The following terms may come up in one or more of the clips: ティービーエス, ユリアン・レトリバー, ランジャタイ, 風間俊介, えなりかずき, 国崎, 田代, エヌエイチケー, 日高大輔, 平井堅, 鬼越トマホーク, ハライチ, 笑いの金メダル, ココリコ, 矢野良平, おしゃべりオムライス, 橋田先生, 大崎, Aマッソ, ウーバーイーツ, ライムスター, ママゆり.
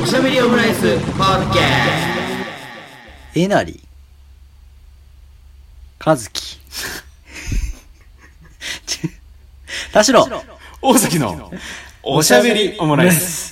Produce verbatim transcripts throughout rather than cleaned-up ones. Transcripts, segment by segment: おしゃべりオムライスポッドキャスト。えなりかずき田代大崎のおしゃべりオムライス。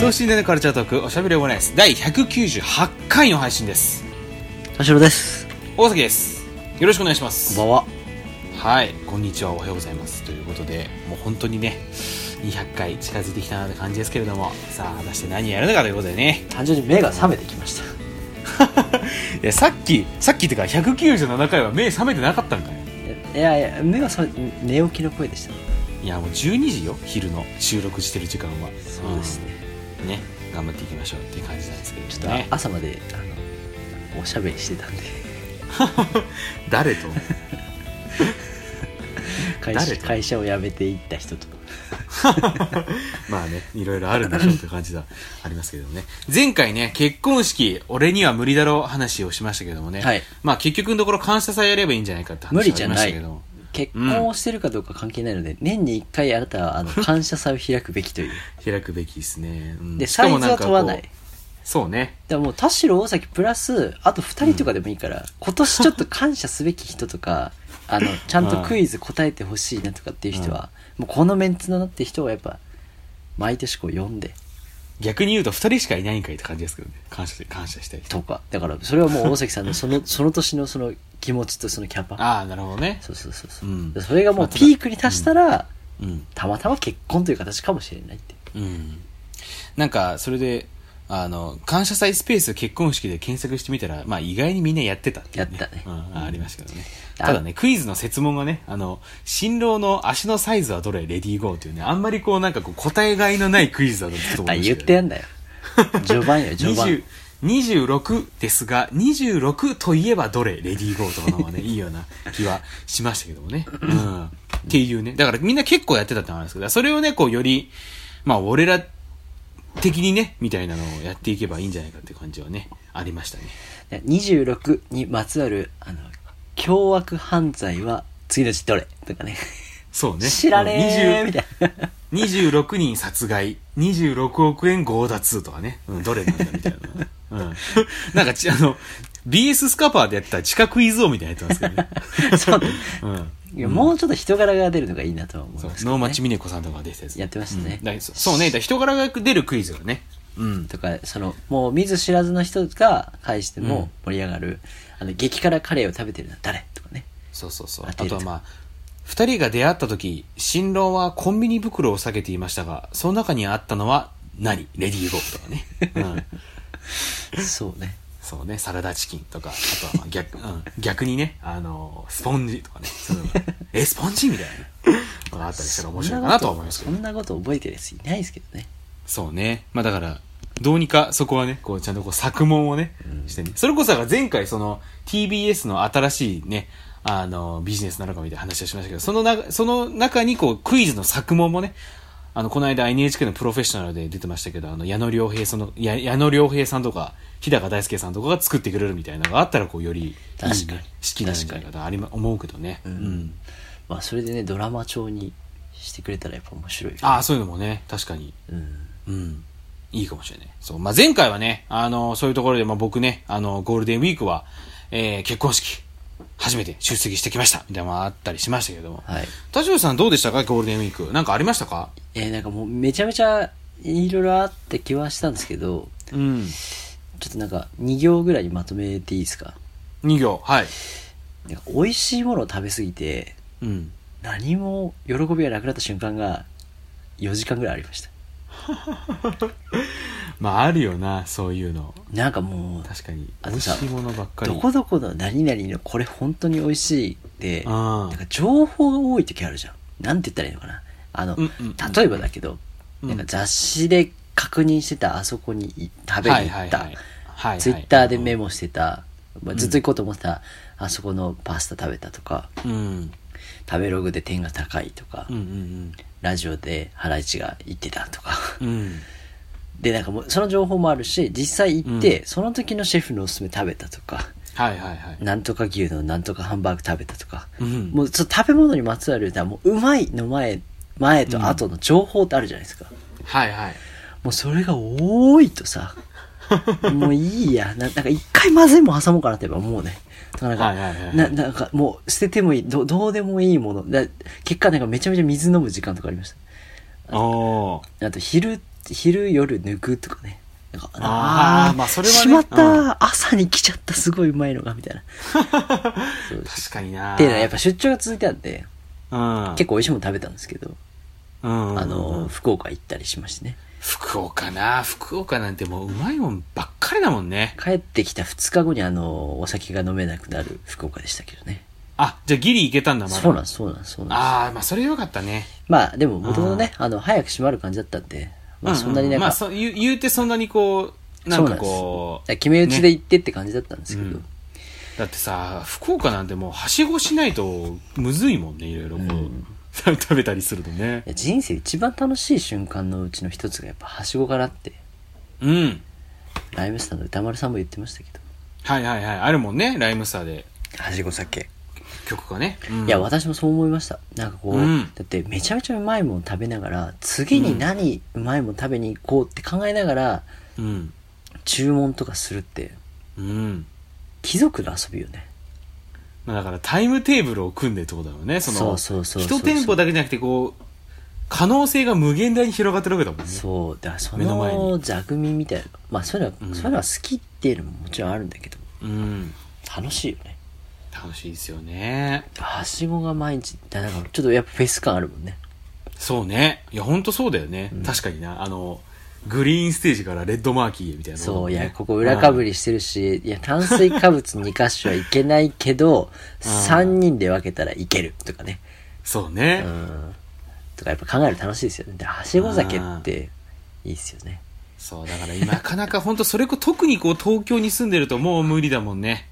等身大のカルチャートークおしゃべりオムライスだいひゃくきゅうじゅうはちかいの配信です。田代です。大崎です。よろしくお願いします。こんばんは。はい、こんにちは、おはようございますということで、もう本当にねにひゃっかい近づいてきたなって感じですけれども、さあ果たして何やるのかということでね、単純に目が覚めてきましたいや、さっきさっきってかひゃくきゅうじゅうななかいは目覚めてなかったんかね。いやいや、目が覚め寝起きの声でした。いや、もうじゅうにじよ、昼の収録してる時間は。そうですね、うんね、頑張っていきましょうっていう感じなんですけど、ね、ちょっと朝まであのおしゃべりしてたんで誰と会社、会社を辞めていった人とまあね、いろいろあるんでしょうって感じはありますけどね。前回ね、結婚式俺には無理だろう話をしましたけどもね、はい、まあ結局のところ感謝祭やればいいんじゃないかって話がありましたけども、結婚をしてるかどうか関係ないので、うん、年にいっかいあなたはあの感謝祭を開くべきという開くべきですね、うん、でサイズは問わない。そうね、でももう田代大崎プラスあとふたりとかでもいいから、うん、今年ちょっと感謝すべき人とかあのちゃんとクイズ答えてほしいなとかっていう人は、うん、もうこのメンツだなって人はやっぱ毎年こう呼んで、逆に言うとふたりしかいないんかいって感じですけどね、感謝、感謝したいとか。だからそれはもう大崎さんのその、 その年のその気持ちとそのキャパ。ああ、なるほどね。そうそうそうそう、うん、それがもうピークに達したら、うんうん、たまたま結婚という形かもしれないって、うん、なんかそれであの感謝祭スペース結婚式で検索してみたら、まあ、意外にみんなやってたっていう、ね、やったね、うん、ありましたけどね。ただね、クイズの設問がね、あの新郎の足のサイズはどれレディーゴーというね、あんまりこうなんかこう答えがいのないクイズだと思ってましたけど、ね、言ってやんだよ序盤よ序盤にじゅうろくですが、にじゅうろくといえばどれレディーゴーとかのはねいいような気はしましたけどもね、うん、っていうね。だからみんな結構やってたって話ですけど、それをねこうよりまあ俺ら的にねみたいなのをやっていけばいいんじゃないかって感じはねありましたね。にじゅうろくにまつわるあの凶悪犯罪は次のうちどれとかね。そうね、知らねえみたいなにじゅうろくにん殺害にじゅうろくおくえん強奪とかね、うん、どれなんだみたいなうん、なんかちあの ビーエス スカパーでやった地下クイズ王みたいなやつなんですけどねそう、うん、いやもうちょっと人柄が出るのがいいなとは思いますけどね。能町みね子さんとか出てたやつやってましたね、うん、そうね、だ人柄が出るクイズがね、うん、とかそのもう見ず知らずの人が返しても盛り上がる、うん、あの激辛カレーを食べてるのは誰とかね。そうそうそう、あとはまあふたりが出会った時、新郎はコンビニ袋を避けていましたがその中にあったのは何レディーゴーとかね、うんそうね、そうね、サラダチキンとか、あとはまあ 逆, 、うん、逆にね、あのー、スポンジとかね、そのえスポンジみたいなのがあったりしたら面白いかなとは思いますけど、そんなこと覚えてるやついないですけどね。そうね、まあだからどうにかそこはねこうちゃんとこう作問をね、うん、してね、それこそが前回その ティービーエス の新しいねあのビジネスなのかみたいな話をしましたけど、そのなその中にこうクイズの作問もね、あのこの間 エヌエイチケー のプロフェッショナルで出てましたけど、あの矢野良平さんの矢野良平さんとか日高大輔さんとかが作ってくれるみたいなのがあったらこうよりいい、ね、確かに好きなんじゃないかとあり、ま、思うけどね、うんうん、まあそれでねドラマ調にしてくれたらやっぱ面白い、ね、ああそういうのもね確かに、うんうん、いいかもしれない。そう、まあ、前回はねあのそういうところで、まあ、僕ねあのゴールデンウィークは、えー、結婚式初めて出席してきましたみたいなのがあったりしましたけども、はい、田代さんどうでしたかゴールデンウィーク、なんかありましたか。えー、なんかもうめちゃめちゃいろいろあって気はしたんですけど、うん、ちょっとなんかに行ぐらいにまとめていいですか。に行、はい。なんか美味しいものを食べ過ぎて、うん、何も喜びがなくなった瞬間がよじかんぐらいありましたまああるよなそういうの。なんかもう確かに美味しいものばっかり、どこどこの何々のこれ本当に美味しいってなんか情報が多い時あるじゃん。なんて言ったらいいのかな、あの、うんうんうん、例えばだけど、うん、なんか雑誌で確認してたあそこに食べに行った、はいはいはいはい、ツイッターでメモしてた、まあ、ずっと行こうと思ってた、うん、あそこのパスタ食べたとか、うん、食べログで点が高いとか、うんうんうん、ラジオでハライチが言ってたとか、うん、でなんかもうその情報もあるし実際行って、うん、その時のシェフのおすすめ食べたとか、はいはいはい、なんとか牛のなんとかハンバーグ食べたとか、うん、もう食べ物にまつわる歌はもううまいの前前と後の情報ってあるじゃないですか、うん、はいはい、もうそれが多いとさもういいや な, なんか一回まずいもん挟もうかなって言えばもうねなんか、はいはいはいはい、ななんかもう捨ててもいい ど, どうでもいいものだ結果なんかめちゃめちゃ水飲む時間とかありました。あおあと昼昼夜抜くとかね、なんかああまあそれはねしまった、うん、朝に来ちゃったすごいうまいのがみたいなそう確かになっていうのはやっぱ出張が続いてあって、うん、結構おいしいもの食べたんですけど、うんうんうん、あの福岡行ったりしましてね。福岡な福岡なんてもううまいもんばっかりだもんね。帰ってきたふつかごにあのお酒が飲めなくなる福岡でしたけどね。あじゃあギリ行けたんだまだ。そうなんそうなんそうなん。ああまあそれよかったね。まあでも元々ねあの早く閉まる感じだったんで、まあ、そんなになんか、うんうん、まあそう言う、言うてそんなにこうなんかこう決め打ちで行ってって感じだったんですけど、ねうん、だってさ福岡なんてもうはしごしないとむずいもんねいろいろこう、うん食べたりするとね。いや人生一番楽しい瞬間のうちの一つがやっぱはしごからってうんライムスターの歌丸さんも言ってましたけどはいはいはいあるもんねライムスターではしご酒曲がね、うん、いや私もそう思いました。なんかこう、うん、だってめちゃめちゃうまいもん食べながら次に何うまいもん食べに行こうって考えながら、うん、注文とかするって、うん、貴族の遊びよね。だからタイムテーブルを組んでってことだよね。その一店舗だけじゃなくてこう可能性が無限大に広がってるわけだもんね。そうだその座組みたいなまあそういうのは、うん、そういうのは好きっていうのももちろんあるんだけど、うん、楽しいよね。楽しいですよね。はしごが毎日だからちょっとやっぱフェス感あるもんね。そうねいやほんとそうだよね、うん、確かになあのグリーンステージからレッドマーキーみたいな、ね、そういやここ裏かぶりしてるしいや炭水化物にか所はいけないけどさんにんで分けたらいけるとかね。そうねうんとかやっぱ考える楽しいですよね。ではしご酒っていいですよね。そうだから今なかなか本当それこ特にこう東京に住んでるともう無理だもんね。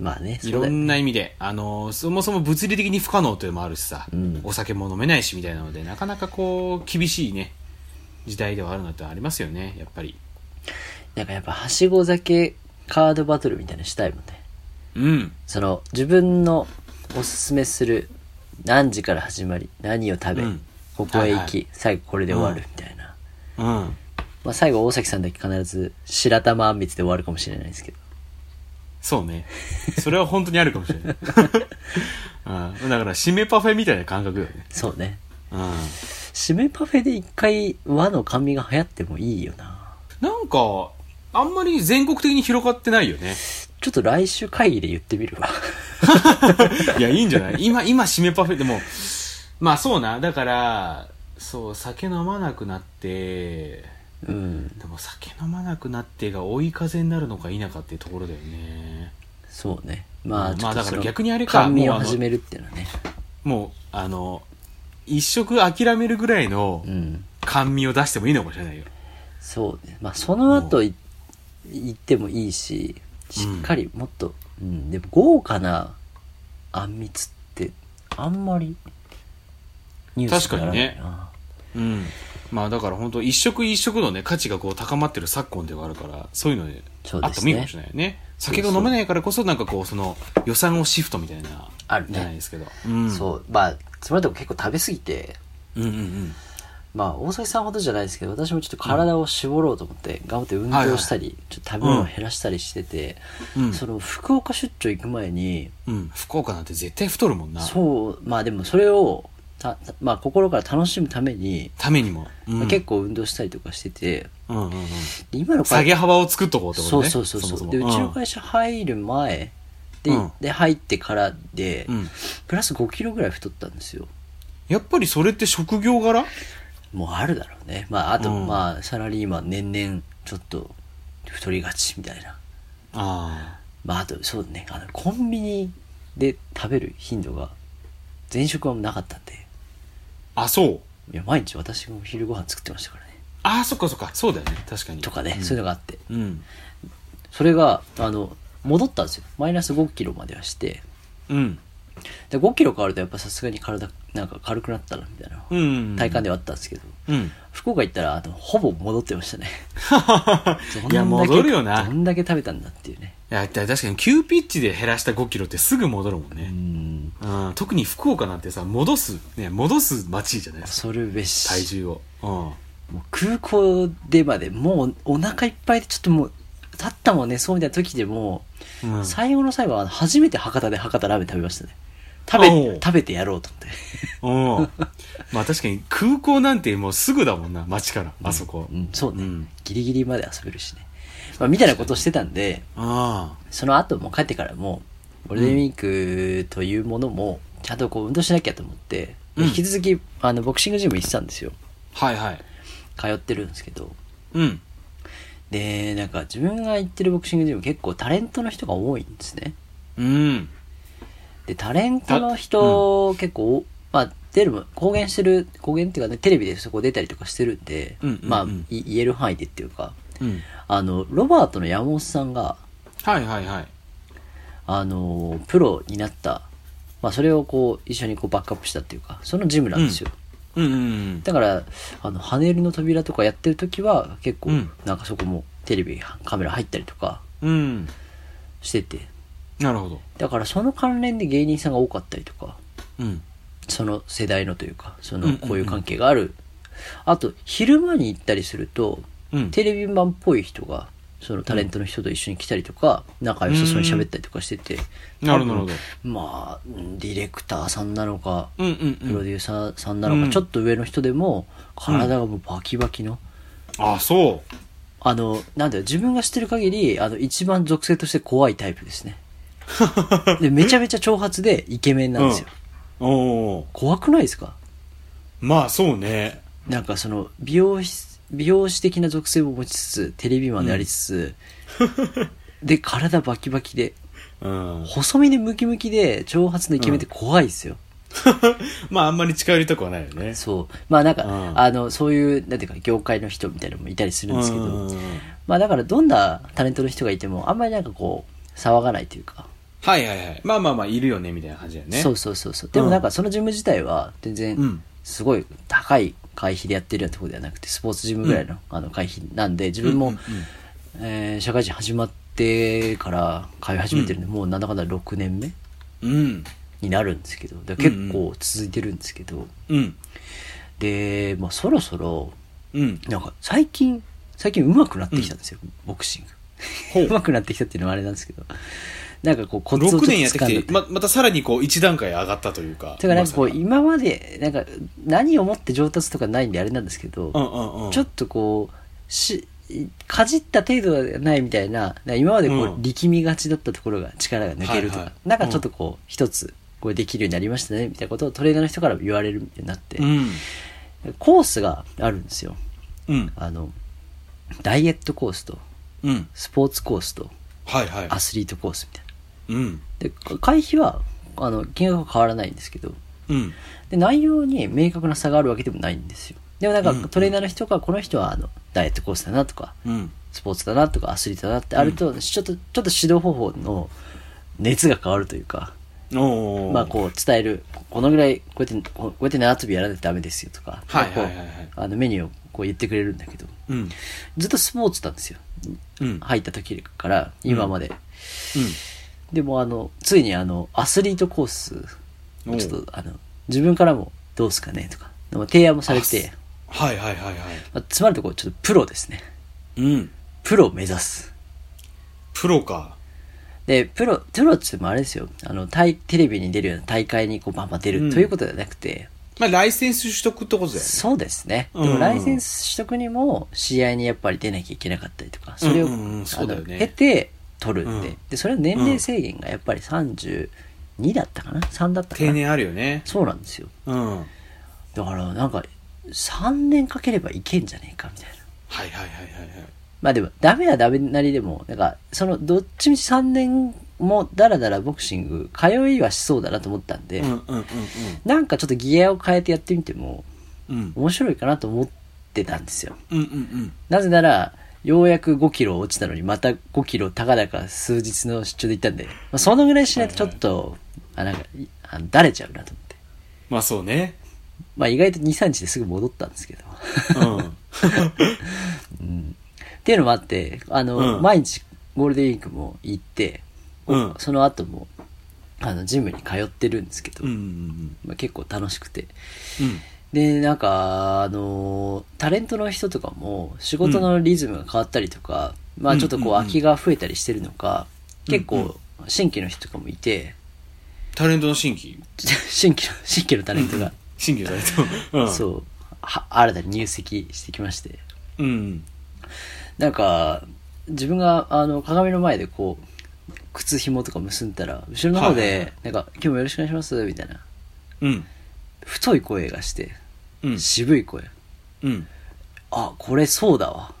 まあねいろんな意味で、ね、あのそもそも物理的に不可能というのもあるしさ、うん、お酒も飲めないしみたいなのでなかなかこう厳しいね時代ではあるのってありますよね。やっぱりなんかやっぱはしご酒カードバトルみたいなのしたいもんね。うんその自分のおすすめする何時から始まり何を食べ、うん、ここへ行き、はいはい、最後これで終わるみたいな、うんうんまあ、最後大崎さんだけ必ず白玉あんみつで終わるかもしれないですけど。そうねそれは本当にあるかもしれないあだから締めパフェみたいな感覚よね。そうねうん締めパフェで一回和の甘味が流行ってもいいよな。なんかあんまり全国的に広がってないよね。ちょっと来週会議で言ってみるわいやいいんじゃない今今締めパフェでもまあそうなだからそう酒飲まなくなって、うん、でも酒飲まなくなってが追い風になるのか否かっていうところだよね。そうねまあちょっとその甘味を始めるっていうのはねもうあの一食諦めるぐらいの甘味を出してもいいのかもしれないよ、うん、そうねまあその後い行ってもいいししっかりもっと、うんうん、でも豪華なあんみつってあんまりニュースにならないな。確かにね、うん、まあだから本当一食一食のね価値がこう高まってる昨今ではあるからそういうのであってもいいかもしれないよね。酒が飲めないからこそなんかこうその予算をシフトみたいなある、ね、じゃないですけど、うん、そうまあそれでも結構食べ過ぎて、うんうんうん、まあ大崎さんほどじゃないですけど私もちょっと体を絞ろうと思って、うん、頑張って運動したり、はいはい、ちょっと食べ物を減らしたりしてて、うん、その福岡出張行く前に、うん、福岡なんて絶対太るもんな。そうまあでもそれをた、まあ、心から楽しむためにためにも、うんまあ、結構運動したりとかしてて、うんうんうん、今の下げ幅を作っとこうってことね。そうそうそうそう。そもそもでうちの会社入る前で、うん、で入ってからで、うん、プラスごキロぐらい太ったんですよ。やっぱりそれって職業柄もうあるだろうね。まああと、うん、まあサラリーマン年々ちょっと太りがちみたいな。あまああとそうねあのコンビニで食べる頻度が前職はなかったんで。あそういや毎日私も昼ご飯作ってましたからね。あそっかそっかそうだよね確かにとかね、うん、そういうのがあって、うん、それがあの戻ったんですよ。マイナスごキロまではして、うん、でごキロ変わるとやっぱさすがに体なんか軽くなったなみたいな、うんうんうん、体感ではあったんですけど、うん、福岡行ったらあのほぼ戻ってましたねいや戻るよな。どんだけ食べたんだっていうね。いや確かに急ピッチで減らしたごキロってすぐ戻るもんね。うんうん、特に福岡なんてさ戻す、ね、戻す街じゃないですか。恐るべし体重を、うん、もう空港でまでもうお腹いっぱいでちょっともう立ったもんねそうみたいな時でも、うん、最後の最後は初めて博多で博多ラーメン食べましたね。食べ、食べてやろうと思って。まあ確かに空港なんてもうすぐだもんな街から、うん、あそこ、うん、そうね、うん、ギリギリまで遊べるしね、まあ、みたいなことをしてたんで、あその後も帰ってからもゴールデンウィークというものもちゃんとこう運動しなきゃと思って、うん、引き続きあのボクシングジム行ってたんですよ。はいはい。通ってるんですけど、うん、でなんか自分が行ってるボクシングジム結構タレントの人が多いんですね。うん。でタレントの人、うん、結構、まあ、出る公言してる公言っていうかねテレビでそこ出たりとかしてるんで、うんうんうん、まあ言える範囲でっていうか、うん、あのロバートの山本さんがはいはいはいあのプロになった、まあ、それをこう一緒にこうバックアップしたっていうかそのジムなんですよ、うんうんうんうん、だからあの跳ねるの扉とかやってる時は結構、うん、なんかそこもテレビカメラ入ったりとかしてて、うんなるほど。だからその関連で芸人さんが多かったりとか、うん、その世代のというかそのこういう関係がある、うんうんうん、あと昼間に行ったりすると、うん、テレビマンっぽい人がそのタレントの人と一緒に来たりとか、うん、仲良さそうに喋ったりとかしてて、うん、なるほど。まあディレクターさんなのか、うんうんうん、プロデューサーさんなのか、うん、ちょっと上の人でも体がもうバキバキの、うん、あそうあのなんだよ自分が知ってる限りあの一番属性として怖いタイプですねでめちゃめちゃ長髪でイケメンなんですよ、うん、お怖くないですか。まあそうね。なんかその美容師、美容師的な属性を持ちつつテレビマンでありつつ、うん、で体バキバキで、うん、細身でムキムキで長髪のイケメンって怖いですよ、うん、まああんまり近寄りたくはないよね。そうまあなんか、うん、あのそういうなんていうか業界の人みたいなのもいたりするんですけど、うん、まあだからどんなタレントの人がいてもあんまりなんかこう騒がないというかはいはいはいまあまあまあいるよねみたいな感じだよね。そうそうそうそう。でもなんかそのジム自体は全然すごい高い会費でやってるようなところではなくてスポーツジムぐらい の,、うん、あの会費なんで自分も、うんうんうんえー、社会人始まってから通い始めてるんで、うん、もうなんだかんだろくねんめ、うん、になるんですけどだ結構続いてるんですけど、うんうん、で、まあ、そろそろ、うん、なんか最近最近上手くなってきたんですよ、うん、ボクシング上手くなってきたっていうのはあれなんですけどなんかこうコツをろくねんやってきて ま, またさらにこう一段階上がったというかだからなんかこう今までなんか何をもって上達とかないんであれなんですけど、うんうんうん、ちょっとこうしかじった程度はないみたいな今までこう力みがちだったところが力が抜けるとか、うんはいはい、なんかちょっとこう一つこうできるようになりましたねみたいなことをトレーナーの人から言われるみたいになって、うん、コースがあるんですよ、うん、あのダイエットコースと、うん、スポーツコースと、はいはい、アスリートコースみたいなうん、で会費はあの金額は変わらないんですけど、うん、で内容に明確な差があるわけでもないんですよ。でもなんか、うんうん、トレーナーの人がこの人はあのダイエットコースだなとか、うん、スポーツだなとかアスリートだなってあると、うん、ちょっとちょっと指導方法の熱が変わるというか、うん、まあこう伝えるこのぐらいこうやってこうやって縄跳びやらないとダメですよとか、はいはいはいはい、あのメニューをこう言ってくれるんだけど、うん、ずっとスポーツなんですよ、うん、入った時から今まで、うんうんでもあのついにあのアスリートコースちょっとあの自分からもどうすかねとか提案もされてはいはいはいはい、まあ、つまるところちょっとプロですね、うん、プロを目指すプロかでプロプロって言ってもあれですよあのテレビに出るような大会にこうバンバン出る、うん、ということではなくてまあライセンス取得ってことだよね。そうですね。でもライセンス取得にも試合にやっぱり出なきゃいけなかったりとかそれを、うんうんうん、そうだよね、あの経て取るんで、うん、でそれは年齢制限がやっぱりさんじゅうにだったかなさんだったかな定年あるよね。そうなんですよ、うん、だからなんかさんねんかければいけんじゃねえかみたいなはいはいはいはいはいまあでもダメはダメなりでもなんかそのどっちみちさんねんもダラダラボクシング通いはしそうだなと思ったんで、うんうんうんうん、なんかちょっとギアを変えてやってみても、うん、面白いかなと思ってたんですよ、うんうんうん、なぜならようやくごキロ落ちたのにまたごキロ高々数日の出張で行ったんで、まあ、そのぐらいしないとちょっと、はいはい、あなんかあだれちゃうなと思って。まあそうね。まあ意外とに、さんにちですぐ戻ったんですけど。うん。うん、っていうのもあって、あの、うん、毎日ゴールデンウィークも行って、うん、その後もあのジムに通ってるんですけど、うんうんうんまあ、結構楽しくて。うんでなんかあのー、タレントの人とかも仕事のリズムが変わったりとか、うん、まあちょっとこう空きが増えたりしてるのか、うんうんうん、結構新規の人とかもいてタレントの新規新規の新規のタレントが、うん、新規のタレント、うん、そうは新たに入籍してきまして、うんうん、なんか自分があの鏡の前でこう靴紐とか結んだら後ろの方でなんか、はい、今日もよろしくお願いしますみたいな、うん、太い声がしてうん、渋い声、うん、あこれそうだわ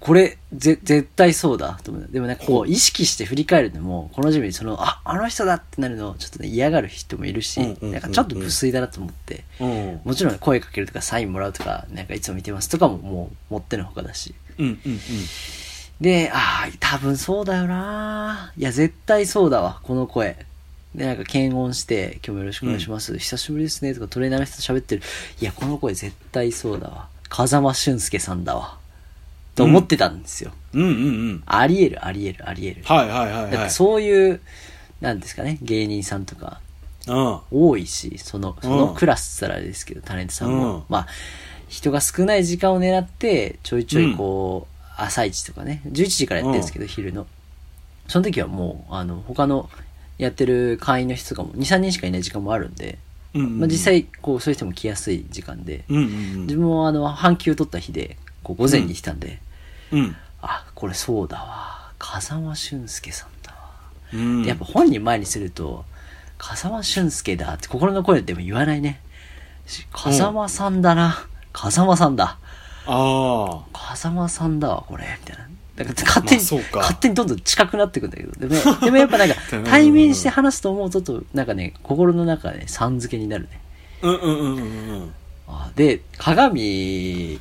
これぜ絶対そうだと思う。でもねこう意識して振り返るのもこのジムにそのああの人だってなるのをちょっと、ね、嫌がる人もいるし、うんうんうんうん、なんかちょっと無粋だなと思って、うんうん、もちろん声かけるとかサインもらうとかなんかいつも見てますとかももう持ってのほかだし、うんうんうん、であ多分そうだよないや絶対そうだわこの声でなんか検温して今日もよろしくお願いします、うん、久しぶりですねとかトレーナーの人と喋ってるいやこの声絶対そうだわ風間俊介さんだわ、うん、と思ってたんですよ、うんうんうん、ありえるありえるありえるはいはいはい、はい、だからそういうなんですかね芸人さんとか多いしその、そのクラスさらですけどタレントさんもまあ人が少ない時間を狙ってちょいちょいこう、うん、朝一とかねじゅういちじからやってるんですけど昼のその時はもうあの他のやってる会員の人とかも に、さんにんしかいない時間もあるんで、うんうんうんまあ、実際こうそういう人も来やすい時間で、うんうんうん、自分もあの半休取った日でこう午前に来たんで、うんうん、あこれそうだわ風間俊介さんだわ、うん、でやっぱ本人前にすると風間俊介だって心の声でも言わないね風間さんだな風間さんだあ風間さんだわこれみたいなだから勝手に、まあ、勝手にどんどん近くなってくんだけどでもでもやっぱなんか対面して話すと思うとちょっとなんかね心の中ねさん付けになるねうんうんうんうんあで鏡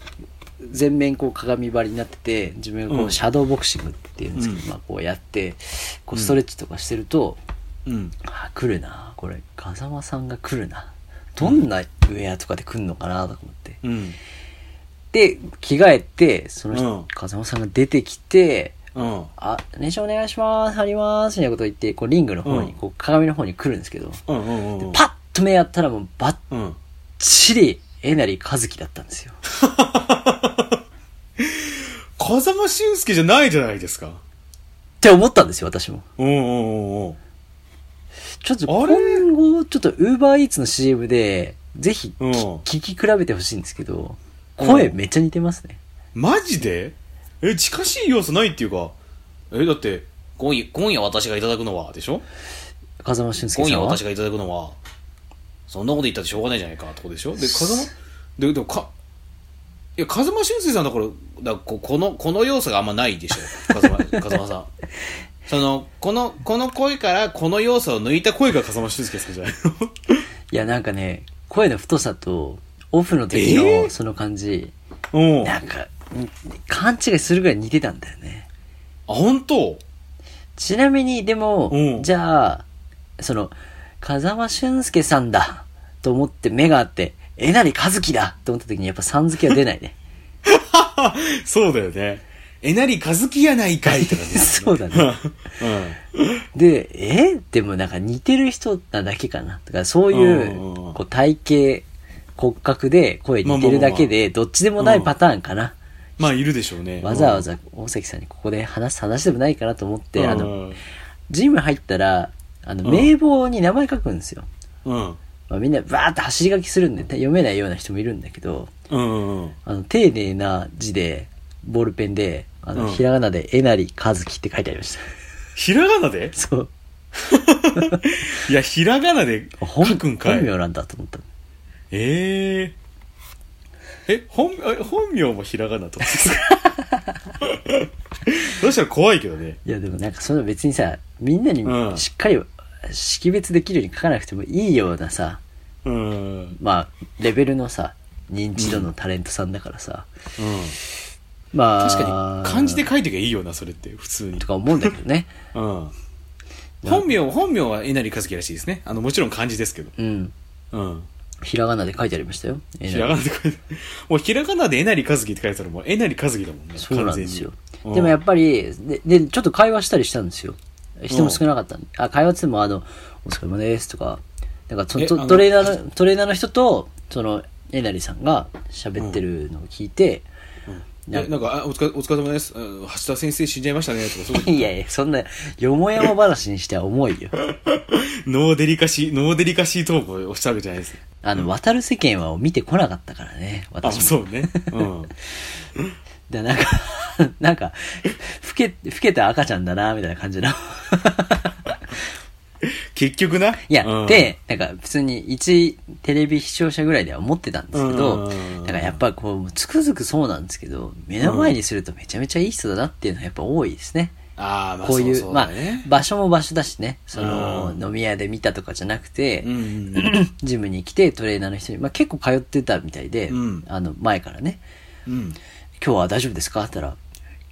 全面こう鏡張りになってて自分がこうシャドーボクシングっていうんですけど、うん、まあこうやってこうストレッチとかしてると、うん、あ来るなこれ風間さんが来るなどんなウェアとかで来るのかなとか思って、うんで着替えてその人、うん、風間さんが出てきて、うん、あ練習お願いしますありますみたいなことを言ってこうリングの方に、うん、こう鏡の方に来るんですけど、うんうんうん、でパッと目やったらもうバッチリえなりかずきだったんですよ。風間俊介じゃないじゃないですか。って思ったんですよ私も。うんうんうん。ちょっと今後ちょっとウーバーイーツの シーエム でぜひ、うん、聞き比べてほしいんですけど。声めっちゃ似てますね、うん、マジでえ近しい要素ないっていうかえだって今夜、今夜私がいただくのはでしょ風間俊介さんは今夜私がいただくのはそんなこと言ったってしょうがないじゃないかってことでしょで風間ででもかいや風間俊介さんだから、だからこ、このこの要素があんまないでしょ風間、風間さんそのこのこの声からこの要素を抜いた声が風間俊介さんじゃないのいやなんかね声の太さとオフの時のその感じ、えー、なんか勘違いするぐらい似てたんだよね。あ本当？ちなみにでもじゃあその風間俊介さんだと思って目があってえなりかずきだと思った時にやっぱさん付けは出ないね。そうだよね。えなりかずきやないかいとかね。そうだね。うん、でえでもなんか似てる人なだけかなとかそういうこう体型骨格で声似てるだけでどっちでもないパターンかな。まあいるでしょうね。わざわざ大関さんにここで話す話でもないかなと思って、うん、あのジム入ったらあの、うん、名簿に名前書くんですよ。うんまあ、みんなバーって走り書きするんで読めないような人もいるんだけど、うん、あの丁寧な字でボールペンであの、うん、ひらがなでえなりかずきって書いてありました。ひらがなで？そう。いやひらがなで書くんかい。本名なんだと思った。えー、え 本, 本名もひらがなと思ってどうしたら怖いけどね。いやでもなんかその別にさみんなにしっかり識別できるように書かなくてもいいようなさ、うん、まあレベルのさ認知度のタレントさんだからさ、うんうん、まあ、確かに漢字で書いてきゃいいよなそれって普通にとか思うんだけどね、うん、本名本名はえなりかずきらしいですね。あのもちろん漢字ですけど、うんうん、ひらがなで書いてありましたよ。ひらがなで書いてもうひらがなでえなりかずきって書いてたらもうえなりかずきだもんね。そうなんですよ、うん、でもやっぱり で, でちょっと会話したりしたんですよ。人も少なかったんで、うん、あ会話ってもあのお疲れ様ですとかなんかそのトレーナーのトレーナーの人とそのえなりさんが喋ってるのを聞いて、うんうん、なんかお疲れお疲れ様です橋田先生死んじゃいましたねとかそういういやいやそんなよもやま話にしては重いよノーデリカシーノーデリカシー投稿をしたわけじゃないです。あの、うん、渡る世間は見てこなかったからね私も。あそうね、うんでなんかなんか老け老けた赤ちゃんだなみたいな感じな結局ないや、うん、でなんか普通に一テレビ視聴者ぐらいでは思ってたんですけど、うん、だからやっぱこうつくづくそうなんですけど目の前にするとめちゃめちゃいい人だなっていうのはやっぱ多いですね。あこういう、そうそうだね、まあ場所も場所だしねその飲み屋で見たとかじゃなくて、うん、ジムに来てトレーナーの人に、まあ、結構通ってたみたいで、うん、あの前からね、うん、今日は大丈夫ですかって言ったら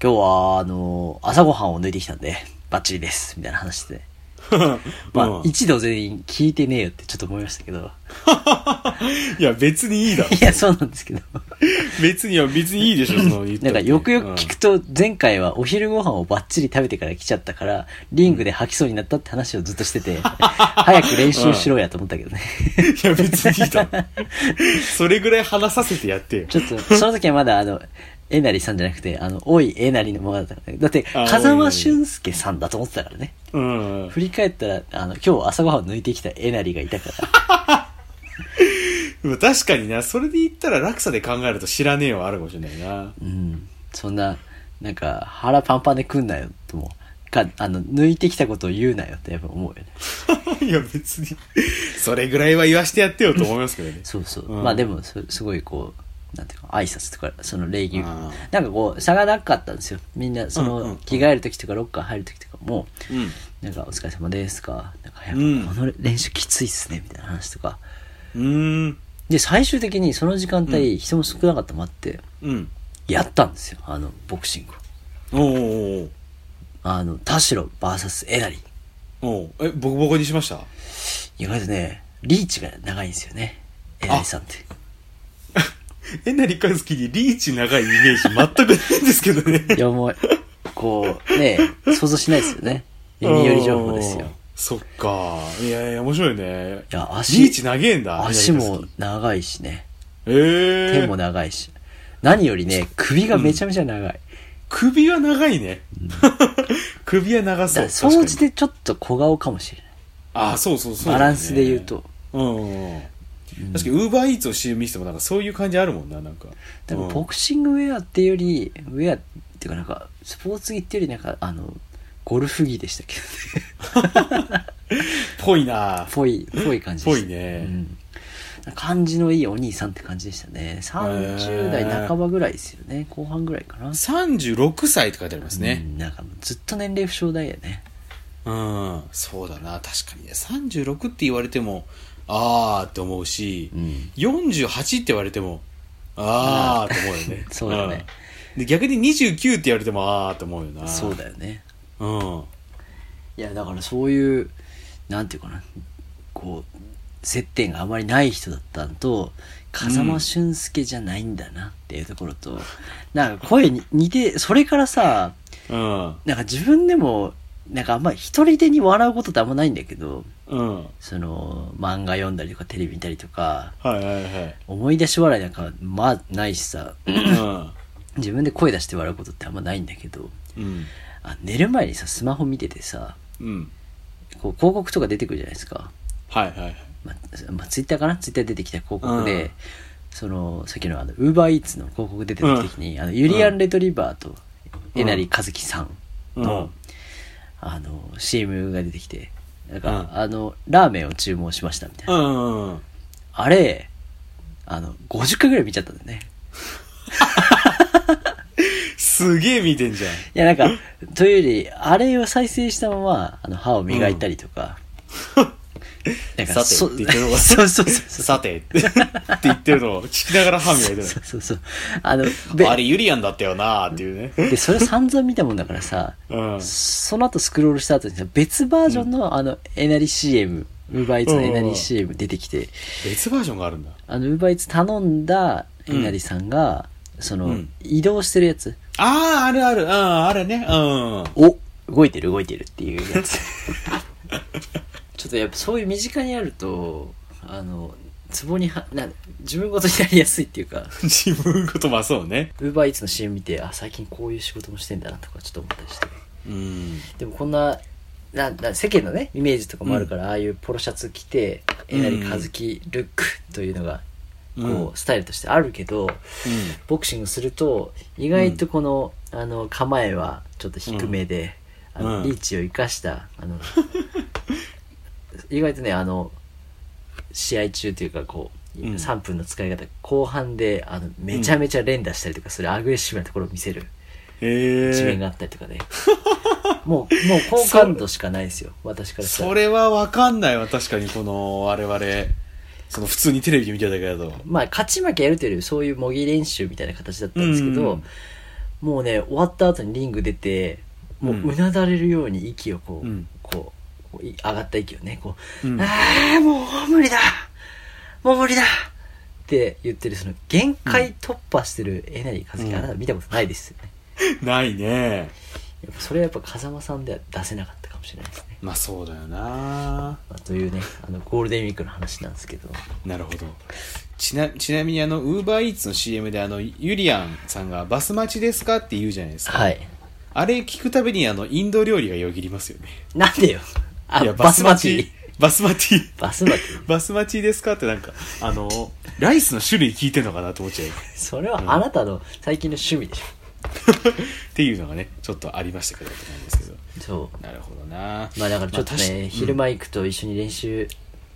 今日はあの朝ごはんを抜いてきたんでバッチリですみたいな話しててまあ、うん、一度全員聞いてねえよってちょっと思いましたけどいや別にいいだろいやそうなんですけど別には別にいいでしょその言ったってなんかよくよく聞くと前回はお昼ご飯をバッチリ食べてから来ちゃったからリングで吐きそうになったって話をずっとしてて早く練習しろやと思ったけどねいや別にいいだろそれぐらい話させてやってよちょっとその時はまだあのえなりさんじゃなくてあのおいえなりのままだったから、ね、だって風間俊介さんだと思ってたからね、うん、振り返ったらあの今日朝ごはん抜いてきたえなりがいたから確かになそれで言ったら落差で考えると知らねえはあるかもしれないな、うん、そんななんか腹パンパンで食んなよともかあの抜いてきたことを言うなよってやっぱ思うよねいや別にそれぐらいは言わしてやってよと思いますけどねそうそう、うん、まあでもすごいこうなんていうか挨拶とかその礼儀なんかこう差がなかったんですよ。みんなその、うんうんうん、着替える時とかロッカー入る時とかも、うん、なんかお疲れ様ですかなんかやっぱこの練習きついっすねみたいな話とか、うん、で最終的にその時間帯、うん、人も少なかったもあって、うん、やったんですよあのボクシングを。おーおーあの田代 ブイエス えなりおえボコボコにしました。意外とねリーチが長いんですよねえなりさんってえなりかずきにリーチ長いイメージ全くないんですけどねいやもうこうね想像しないですよね。耳寄り情報ですよ。そっかいやいや面白いね。いや足リーチ長えんだ。足も長いしね、えー、手も長いし何よりね首がめちゃめちゃ長い、うん、首は長いね、うん、首は長そう。総じてちょっと小顔かもしれない。あそうそうそう、ね、バランスで言うとうん、うん確かにウーバーイーツを シーエム にしてもなんかそういう感じあるもんな。なんかでもボクシングウェアっていうよりウェアっていうかなんかスポーツ着っていうよりなんかあのゴルフ着でしたけどねぽいなぽいぽい感じですぽいね、うん、感じのいいお兄さんって感じでしたね。さんじゅう代半ばぐらいですよね、えー、後半ぐらいかな。さんじゅうろくさいって書いてありますね、うん、なんかずっと年齢不詳だよね。うんそうだな確かにねさんじゅうろくって言われてもあーって思うし、うん、よんじゅうはちって言われてもあーって思うよねそうだね、うん、で逆ににじゅうきゅうって言われてもあーって思うよな。そうだよねうんいやだからそういうなんていうかなこう接点があまりない人だったのと風間俊介じゃないんだなっていうところと、うん、なんか声に似てそれからさ、うん、なんか自分でもなんかあんまり一人でに笑うことってあんまないんだけど、うん、その漫画読んだりとかテレビ見たりとか、はいはいはい、思い出し笑いなんかまあないしさ、うん、自分で声出して笑うことってあんまないんだけど、うん、あ寝る前にさスマホ見ててさ、うん、こう広告とか出てくるじゃないですか、はいはいはいままあ、ツイッターかなツイッター出てきた広告で、うん、そのさっきのウーバーイーツの広告出てた時に、うん、あのユリアン・レトリバーとえなりかずきさんの、うんうんあの シーエム が出てきてなんか、うん、あのラーメンを注文しましたみたいな、うんうんうん、あれあのごじゅっかいぐらい見ちゃったんだよねすげえ見てんじゃん。いやなんかというよりあれを再生したままあの歯を磨いたりとか、なんかさてって言ってるのがそうそうそうさてって言ってるのを聞きながら歯磨いてる。そうそうそう、あのあれユリアンだったよなーっていうね。でそれ散々見たもんだからさ、うん、その後スクロールした後にさ別バージョンの、うん、あのえなり シーエム、ウーバーイーツのえなり シーエム 出てきて、別バージョンがあるんだ。あのウーバーイーツ頼んだえなりさんが、うん、その、うん、移動してるやつ。あああるある、あああれね、うん、お動いてる動いてるっていうやつ。ちょっとやっぱそういう身近にあるとあのツボにはな自分ごとになりやすいっていうか自分ごとまあそうね。ウーバーイーツの シーエム 見てあ最近こういう仕事もしてんだなとかちょっと思ったりして。うんでもこんななな世間のねイメージとかもあるから、うん、ああいうポロシャツ着てえなりかずきルックというのがこう、うん、スタイルとしてあるけど、うん、ボクシングすると意外とこの、うん、あの構えはちょっと低めで、うん、あのリーチを生かしたあの。意外とねあの試合中というかこう、うん、さんぷんの使い方後半であのめちゃめちゃ連打したりとかする、うん、アグレッシブなところを見せる一面があったりとかね、もうもう好感度しかないですよ私からしたら。それは分かんないわ確かに。この我々その普通にテレビで見てただけだとまあ勝ち負けやるというよりそういう模擬練習みたいな形だったんですけど、うんうん、もうね終わった後にリング出てもううなだれるように息をこう、うん、こう上がった息をねこう、うん、ああもう無理だもう無理だって言ってるその限界突破してるえなりかずき、あなた見たことないですよね。ないね。やっぱそれはやっぱ風間さんでは出せなかったかもしれないですね。まあそうだよな、まあ、というねあのゴールデンウィークの話なんですけど。なるほど。ちな、ちなみにあのウーバーイーツの シーエム であのゆりやんさんがバス待ちですかって言うじゃないですか。はい。あれ聞くたびにあのインド料理がよぎりますよね。なんでよ。いやバスマチバスマチバスマチバスマチですかってなんかあのライスの種類聞いてるのかなと思っちゃう。それはあなたの最近の趣味でしょ。っていうのがねちょっとありましたけどなんですけど。そうなるほどな。まあだからちょっとね、まあうん、昼間行くと一緒に練習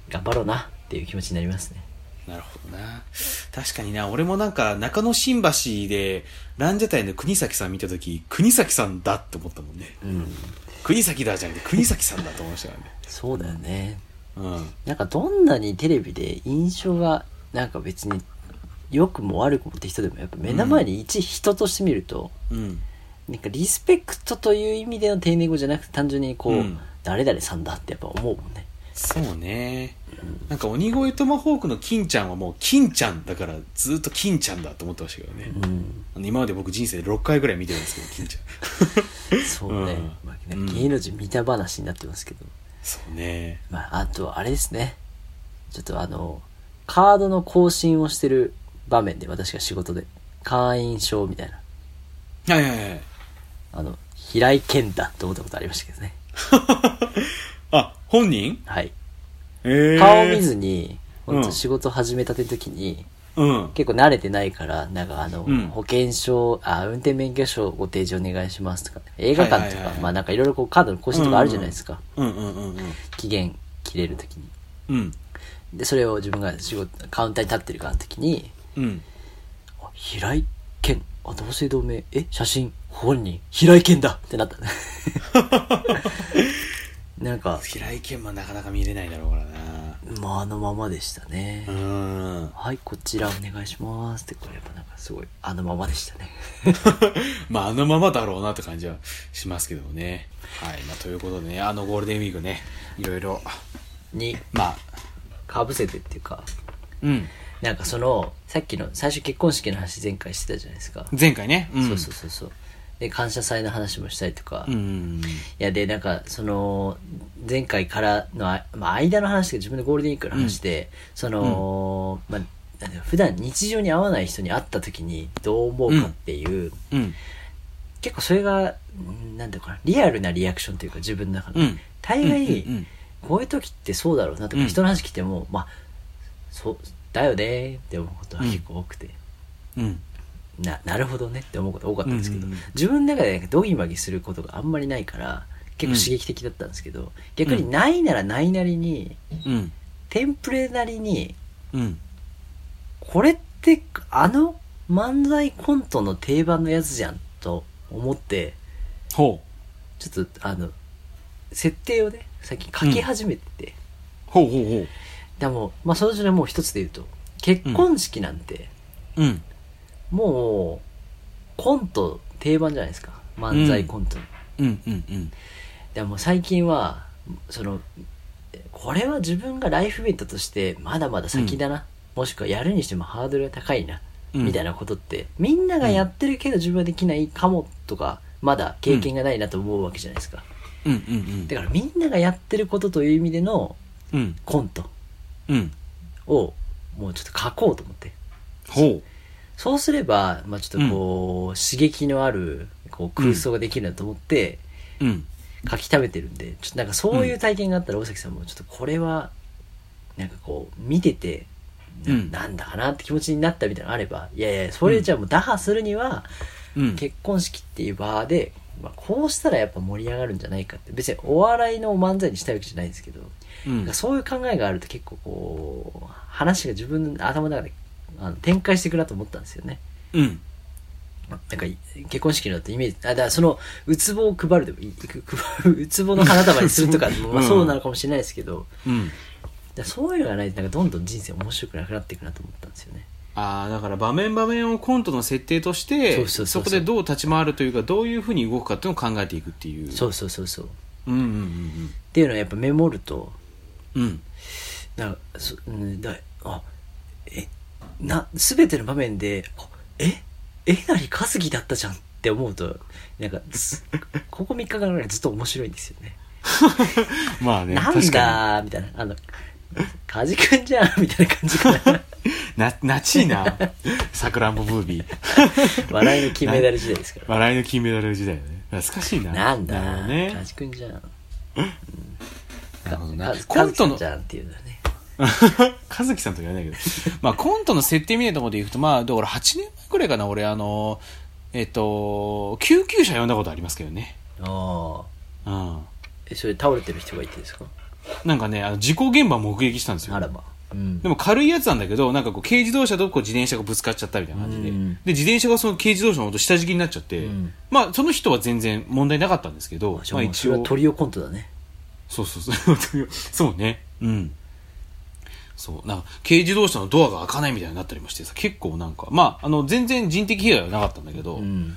頑張ろうなっていう気持ちになりますね。なるほどな。確かにな。俺もなんか中野新橋でランジャタイの国崎さん見た時国崎さんだって思ったもんね。うん国崎だじゃなくて国崎さんだと思いましたよね。そうだよね、うん、なんかどんなにテレビで印象がなんか別に良くも悪くもって人でもやっぱ目の前に一人として見ると、うん、なんかリスペクトという意味での丁寧語じゃなくて単純にこう、うん、誰々さんだってやっぱ思うもんね。そうね、うん、なんか鬼越トマホークの金ちゃんはもう金ちゃんだからずっと金ちゃんだと思ってましたけどね、うん、あの今まで僕人生でろっかいぐらい見てるんですけど金ちゃん。そうね、うんまあ、芸能人見た話になってますけど、うん、そうね、まあ、あとあれですねちょっとあのカードの更新をしてる場面で私が仕事で会員証みたいなはいはいはいあの平井健太って思ったことありましたけどね。あ本人はい、えー、顔を見ずに本当仕事始めたての時に、うん、結構慣れてないからなんかあの、うん、保険証あ運転免許証ご提示お願いしますとか、ね、映画館とか、はいはいはい、まあなんかいろいろこうカードの更新とかあるじゃないですか、うんうんうんうん、期限切れる時に、うん、でそれを自分が仕事カウンターに立ってるから時に、うん、あ平井健あ同姓同名え写真本人平井健だってなった。なんか平井堅もなかなか見れないだろうからな。まああのままでしたね。うんはいこちらお願いしますってこれやっぱなんかすごいあのままでしたね。まああのままだろうなって感じはしますけどもね。はいまあということでねあのゴールデンウィークねいろいろにまあかぶせてっていうかうんなんかそのさっきの最初結婚式の話前回してたじゃないですか。前回ね、うん、そうそうそうそう。で感謝祭の話もしたりとか、うん、いやでなんかその前回からのあ、まあ、間の話で自分のゴールデンウィークの話で、うん、その、うんまあ、普段日常に会わない人に会った時にどう思うかっていう、うんうん、結構それがなんだろうかなリアルなリアクションというか自分の中で、うん、大概、うんうんうん、こういう時ってそうだろうなとか、うん、人の話聞いてもまあそうだよねって思うことは結構多くて、うんうんな, なるほどねって思うこと多かったんですけど、うんうんうん、自分の中でドギマギすることがあんまりないから結構刺激的だったんですけど、うん、逆にないならないなりに、うん、テンプレなりに、うん、これってあの漫才コントの定番のやつじゃんと思って、うん、ちょっとあの設定をね最近書き始めてて、ほうほうほう。でも、まあ、そのうちのもう一つで言うと、結婚式なんて、うん、もうコント定番じゃないですか、漫才コント、うんうんうんうん、でも最近はそのこれは自分がライフイベントとしてまだまだ先だな、うん、もしくはやるにしてもハードルが高いな、うん、みたいなことってみんながやってるけど自分はできないかもとか、まだ経験がないなと思うわけじゃないですか、うんうんうん、だからみんながやってることという意味でのコントをもうちょっと書こうと思って、うんうん、そうすれば、まあ、ちょっとこう、うん、刺激のあるこう空想ができるなと思って、うん、書き溜めてるんで、ちょっとなんかそういう体験があったら尾崎さんもちょっとこれはなんかこう見ててな,、うん、なんだかなって気持ちになったみたいなのがあれば、いやいやそれじゃあもう打破するには、うん、結婚式っていう場で、まあ、こうしたらやっぱ盛り上がるんじゃないかって、別にお笑いの漫才にしたいわけじゃないんですけど、うん、なんかそういう考えがあると結構こう話が自分の頭の中であの展開していくなと思ったんですよね、うん、なんか結婚式のだとイメージ、あ、だからそのうつぼを配るでもいい、うつぼの花束にするとか、うん、まあ、そうなのかもしれないですけど、うん、だそういうのがないとなんかどんどん人生面白くなくなっていくなと思ったんですよね。あ、だから場面場面をコントの設定としてそうそうそうそう、そこでどう立ち回るというかどういうふうに動くかっていうのを考えていくっていう、そうそうそうそう、うんうんうんうん、っていうのはやっぱメモると、うん、だからそ、うん、だあえな全ての場面で「ええなりかずきだったじゃん」って思うとなんかここみっかかんぐらいずっと面白いんですよね。まあね、なんだみたいな、あの「カジ君じゃん」みたいな感じかな。ななちいなさくらんぼムービー。笑いの金メダル時代ですから、ね、笑いの金メダル時代ね、懐かしいな。なんだね、カジ君じゃん、うん、なるほどな、コントのじゃんっていうのね。和樹さんと言わないけどまあコントの設定みたいなところでいくと、まあだからはちねんまえくらいかな、俺あのえっと救急車呼んだことありますけどね。ああ、うん、えそれ倒れてる人がいてですか？なんかね、あの事故現場目撃したんですよ。あらば、うん、でも軽いやつなんだけど、なんかこう軽自動車とこう自転車がぶつかっちゃったみたいな感じで、うん、で自転車がその軽自動車の下敷きになっちゃって、うん、まあその人は全然問題なかったんですけど、まあ一応トリオコントだね。そうそうそうそうね、うん、そうなんか軽自動車のドアが開かないみたいになったりもしてさ、結構なんか、まあ、あの全然人的被害はなかったんだけど、うん、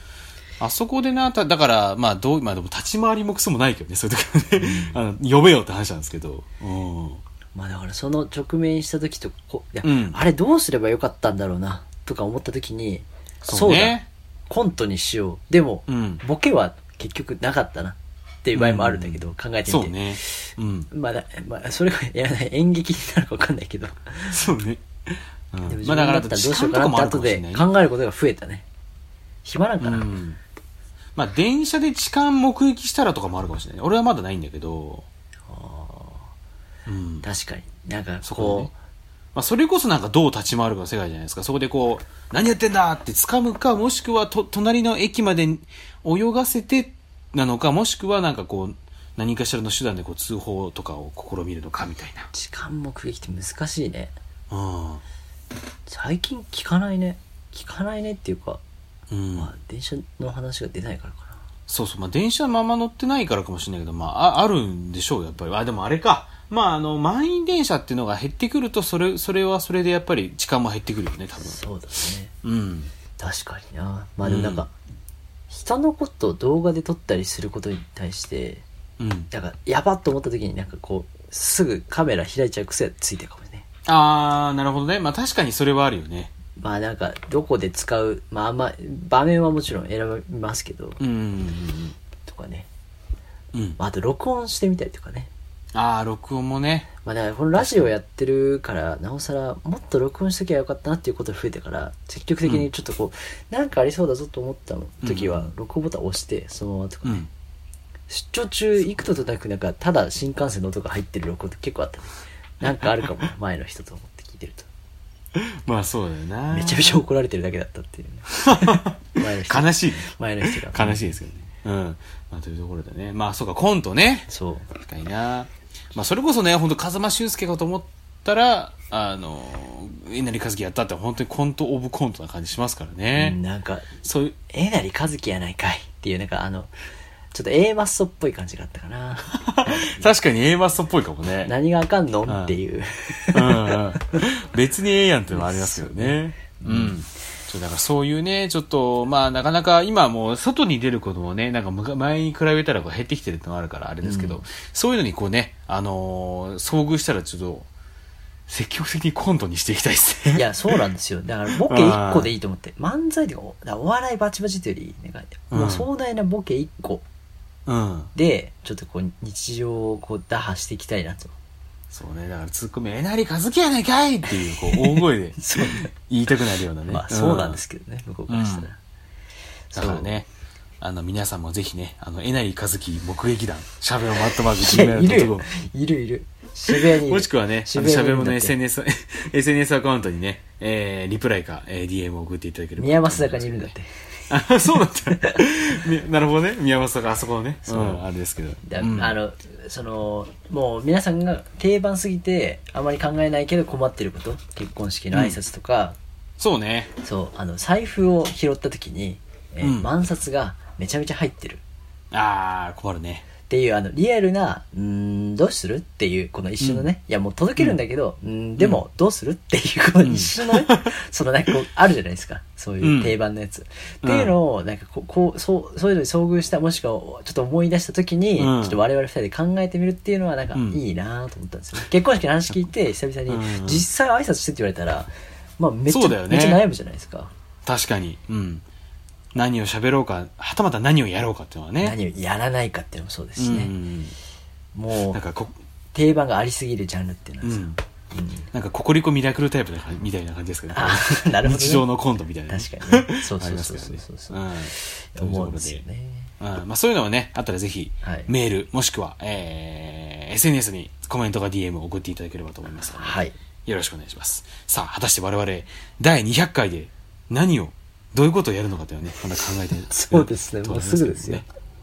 あそこでな、だから、まあどうまあ、でも立ち回りもクソもないけどね、そういう時はね、うん、あの呼べよって話なんですけど、うん、まあ、だからその直面した時とこいや、うん、あれどうすればよかったんだろうなとか思った時に、そうね、そうだコントにしよう、でも、うん、ボケは結局なかったなっていう場合もあるんだけど、うん、考えてみて、そうね、うん、まだ、まあ、それがいや演劇になるか分かんないけど、そうね、うん、でも自分だったらどうしようかなって後で考えることが増えたね。暇なんかな、うん、まあ電車で痴漢目撃したらとかもあるかもしれない。俺はまだないんだけど、うん、確かになんかこうそこ、ね、まあ、それこそなんかどう立ち回るかの世界じゃないですか。そこでこう何やってんだって掴むか、もしくはと隣の駅まで泳がせてなのか、もしくはなんかこう何かしらの手段でこう通報とかを試みるのかみたいな。痴漢目撃って難しいね、うん、最近聞かないね聞かないねっていうか、うん、まあ、電車の話が出ないからかな。そうそう、まあ、電車のまま乗ってないからかもしれないけど、まあ、あ, あるんでしょうやっぱり。あ、でもあれか、まあ、あの満員電車っていうのが減ってくると、それ、それはそれでやっぱり痴漢も減ってくるよね多分。そうだね、うん、確かにな。まあでもなんか、うん、人のことを動画で撮ったりすることに対して、うん、なんかやばっと思った時になんかこうすぐカメラ開いちゃう癖がついてるかもね。ああ、なるほどね。まあ確かにそれはあるよね。まあなんかどこで使う、まああんま場面はもちろん選びますけど、うんうんうん、とかね、うん、あと録音してみたりとかね。ああ、録音もね。まあだからこのラジオやってるからなおさらもっと録音しときゃよかったなっていうことが増えてから、積極的にちょっとこう、うん、なんかありそうだぞと思った時は、うん、録音ボタン押してそのままとかね、うん、出張中幾度となくなんかただ新幹線の音が入ってる録音って結構あった、ね、なんかあるかも前の人と思って聞いてるとまあそうだよな、めちゃめちゃ怒られてるだけだったっていう、ね、前の人悲しい、前の人が悲しいですけどね、うん、まあ、というところだね。まあそうか、コントね、そう深いな。まあ、それこそね、本当風間俊介かと思ったら、あのえなりかずきやったって本当にコントオブコントな感じしますからね、うん、なんかそういうえなりかずきやないかいっていう、なんかあのちょっとAマッソっぽい感じがあったかな確かに A マストっぽいかもね。何があかんの、うん、っていう、うんうん、別にええやんっていうのもありますけどね。うん、うんだからそういうね、ちょっとまあなかなか今もう外に出ることもね、なんか前に比べたらこう減ってきてるってのがあるからあれですけど、うん、そういうのにこうね、あのー、遭遇したらちょっと積極的にコントにしていきたいですね。いやそうなんですよ。だからボケいっこでいいと思って、漫才とか、だからお笑いバチバチというより、なんかもう壮大なボケいっこでちょっとこう日常をこう打破していきたいなと。そうね、だからツッコミえなりかずきやないかいっていう、こう大声で言いたくなるようなねまあそうなんですけどね、うん、向こうからしたら、うん、だからね、あの皆さんもぜひね、あのえなりかずき目撃談しゃべをマットマーク渋谷のとこいるいる渋谷にいる、もしくはねしゃべもの エスエヌエス, エスエヌエス アカウントにね、えー、リプライか、えー、ディーエム を送っていただければ。宮益坂にいるんだってあそうなんだなるほどね、宮益坂あそこのね、そう、うん、あれですけど、だ、うん、あのそのもう皆さんが定番すぎてあまり考えないけど困ってること、結婚式の挨拶とか、うん、そうね、そう、あの財布を拾った時に、えーうん、万札がめちゃめちゃ入ってる、あー困るねっていう、あのリアルな、うーんどうするっていうこの一緒のね、うん、いやもう届けるんだけど、うん、うんでもどうするっていうこの一緒のね、うん、そのなんかこうあるじゃないですか、そういう定番のやつ、うん、っていうのをなんかこう、こう、そう、そういうのに遭遇した、もしくはちょっと思い出した時に、うん、ちょっと我々二人で考えてみるっていうのはなんかいいなと思ったんですよ、うん、結婚式の話聞いて久々に実際挨拶してって言われたら、まあめっちゃ、ね、めっちゃ悩むじゃないですか。確かに、うん。何を喋ろうか、はたまた何をやろうかっていうのはね、何をやらないかっていうのもそうですしね、うんもうなんかこ定番がありすぎるジャンルっていうのはさ、うんうん、なんかココリコミラクルタイプみたいな感じですけど、ね、なるほどね、日常のコントみたいな、ね、確かにね、そうそうそうそうそう思うんですよね、うんまあ、そういうのもねあったらぜひ、はい、メールもしくは、えー、エスエヌエス にコメントか ディーエム を送っていただければと思いますので、はい、よろしくお願いします。さあ果たして我々だいにひゃっかいで何をどういうことをやるのかというのはね、まだ考えてるそうですね、もうすぐですよ、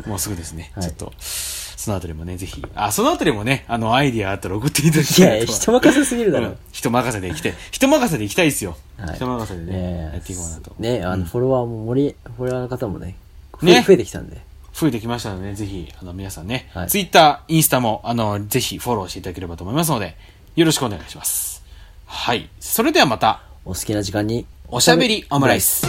もうすぐですね、はい、ちょっとそのあたりもねぜひ、あそのあたりもね、あのアイディアあったら送っていただきたいと。いや人任せすぎるだろ、うん、人任せで行きたい、人任せで行きたいですよ、はい、人任せでねやっていこうなとね、あのフォロワーも森、うん、フォロワーの方もねね増えてきたんで、増えてきましたので、ね、ぜひあの皆さんね、はい、ツイッターインスタもあのぜひフォローしていただければと思いますのでよろしくお願いします。はい、それではまたお好きな時間におしゃべりオムライス。